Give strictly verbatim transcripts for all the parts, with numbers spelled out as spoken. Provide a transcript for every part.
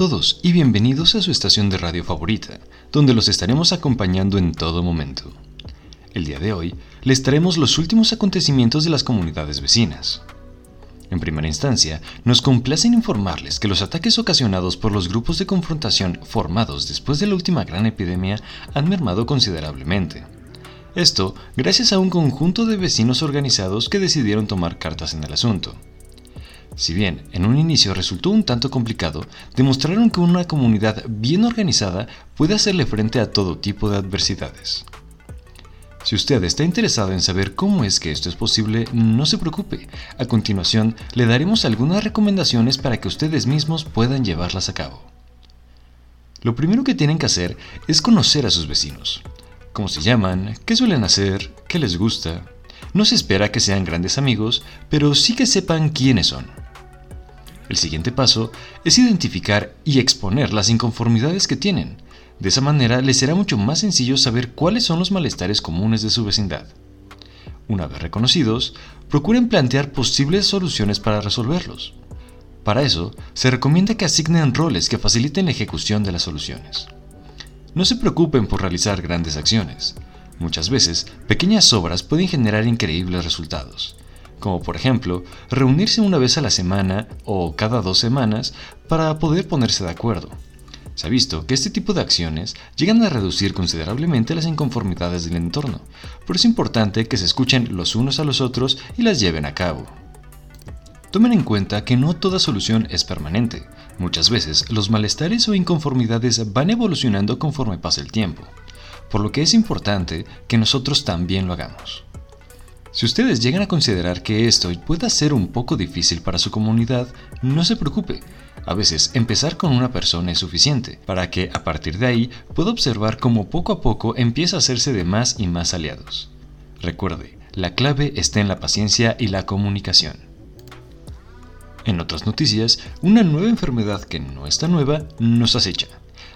todos y bienvenidos a su estación de radio favorita, donde los estaremos acompañando en todo momento. El día de hoy les traemos los últimos acontecimientos de las comunidades vecinas. En primera instancia, nos complace informarles que los ataques ocasionados por los grupos de confrontación formados después de la última gran epidemia han mermado considerablemente. Esto gracias a un conjunto de vecinos organizados que decidieron tomar cartas en el asunto. Si bien en un inicio resultó un tanto complicado, demostraron que una comunidad bien organizada puede hacerle frente a todo tipo de adversidades. Si usted está interesado en saber cómo es que esto es posible, no se preocupe. A continuación, le daremos algunas recomendaciones para que ustedes mismos puedan llevarlas a cabo. Lo primero que tienen que hacer es conocer a sus vecinos. ¿Cómo se llaman? ¿Qué suelen hacer? ¿Qué les gusta? No se espera que sean grandes amigos, pero sí que sepan quiénes son. El siguiente paso es identificar y exponer las inconformidades que tienen. De esa manera les será mucho más sencillo saber cuáles son los malestares comunes de su vecindad. Una vez reconocidos, procuren plantear posibles soluciones para resolverlos. Para eso, se recomienda que asignen roles que faciliten la ejecución de las soluciones. No se preocupen por realizar grandes acciones. Muchas veces, pequeñas obras pueden generar increíbles resultados, como por ejemplo, reunirse una vez a la semana o cada dos semanas para poder ponerse de acuerdo. Se ha visto que este tipo de acciones llegan a reducir considerablemente las inconformidades del entorno, pero es importante que se escuchen los unos a los otros y las lleven a cabo. Tomen en cuenta que no toda solución es permanente. Muchas veces los malestares o inconformidades van evolucionando conforme pasa el tiempo, por lo que es importante que nosotros también lo hagamos. Si ustedes llegan a considerar que esto pueda ser un poco difícil para su comunidad, no se preocupe. A veces empezar con una persona es suficiente, para que a partir de ahí pueda observar cómo poco a poco empieza a hacerse de más y más aliados. Recuerde, la clave está en la paciencia y la comunicación. En otras noticias, una nueva enfermedad que no está nueva nos acecha.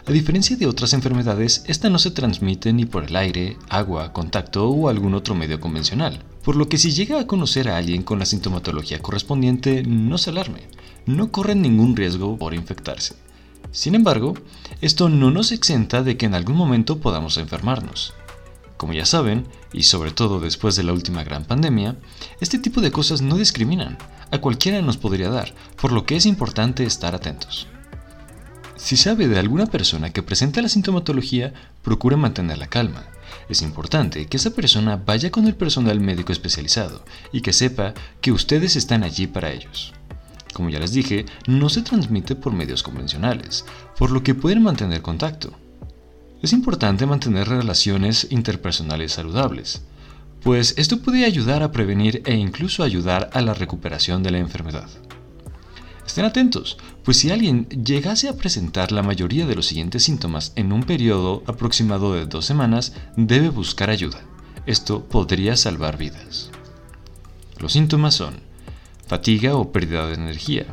A diferencia de otras enfermedades, esta no se transmite ni por el aire, agua, contacto o algún otro medio convencional, por lo que si llega a conocer a alguien con la sintomatología correspondiente, no se alarme, no corre ningún riesgo por infectarse. Sin embargo, esto no nos exenta de que en algún momento podamos enfermarnos. Como ya saben, y sobre todo después de la última gran pandemia, este tipo de cosas no discriminan, a cualquiera nos podría dar, por lo que es importante estar atentos. Si sabe de alguna persona que presenta la sintomatología, procure mantener la calma. Es importante que esa persona vaya con el personal médico especializado y que sepa que ustedes están allí para ellos. Como ya les dije, no se transmite por medios convencionales, por lo que pueden mantener contacto. Es importante mantener relaciones interpersonales saludables, pues esto puede ayudar a prevenir e incluso ayudar a la recuperación de la enfermedad. Estén atentos, pues si alguien llegase a presentar la mayoría de los siguientes síntomas en un periodo aproximado de dos semanas, debe buscar ayuda. Esto podría salvar vidas. Los síntomas son fatiga o pérdida de energía,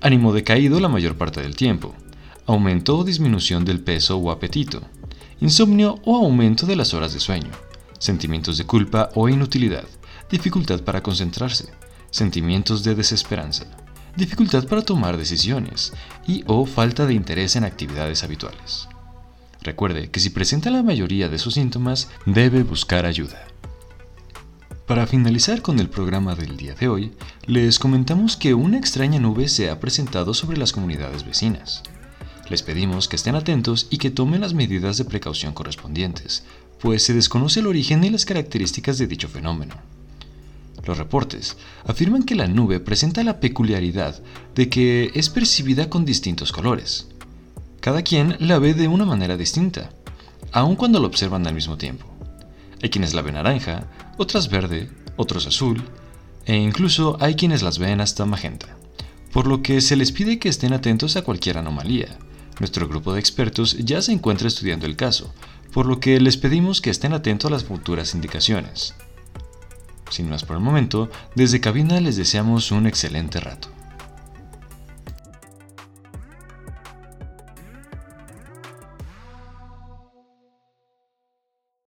ánimo decaído la mayor parte del tiempo, aumento o disminución del peso o apetito, insomnio o aumento de las horas de sueño, sentimientos de culpa o inutilidad, dificultad para concentrarse, sentimientos de desesperanza, dificultad para tomar decisiones y o falta de interés en actividades habituales. Recuerde que si presenta la mayoría de sus síntomas, debe buscar ayuda. Para finalizar con el programa del día de hoy, les comentamos que una extraña nube se ha presentado sobre las comunidades vecinas. Les pedimos que estén atentos y que tomen las medidas de precaución correspondientes, pues se desconoce el origen y las características de dicho fenómeno. Los reportes afirman que la nube presenta la peculiaridad de que es percibida con distintos colores. Cada quien la ve de una manera distinta, aun cuando la observan al mismo tiempo. Hay quienes la ven naranja, otras verde, otros azul, e incluso hay quienes las ven hasta magenta, por lo que se les pide que estén atentos a cualquier anomalía. Nuestro grupo de expertos ya se encuentra estudiando el caso, por lo que les pedimos que estén atentos a las futuras indicaciones. Sin más por el momento, desde cabina les deseamos un excelente rato.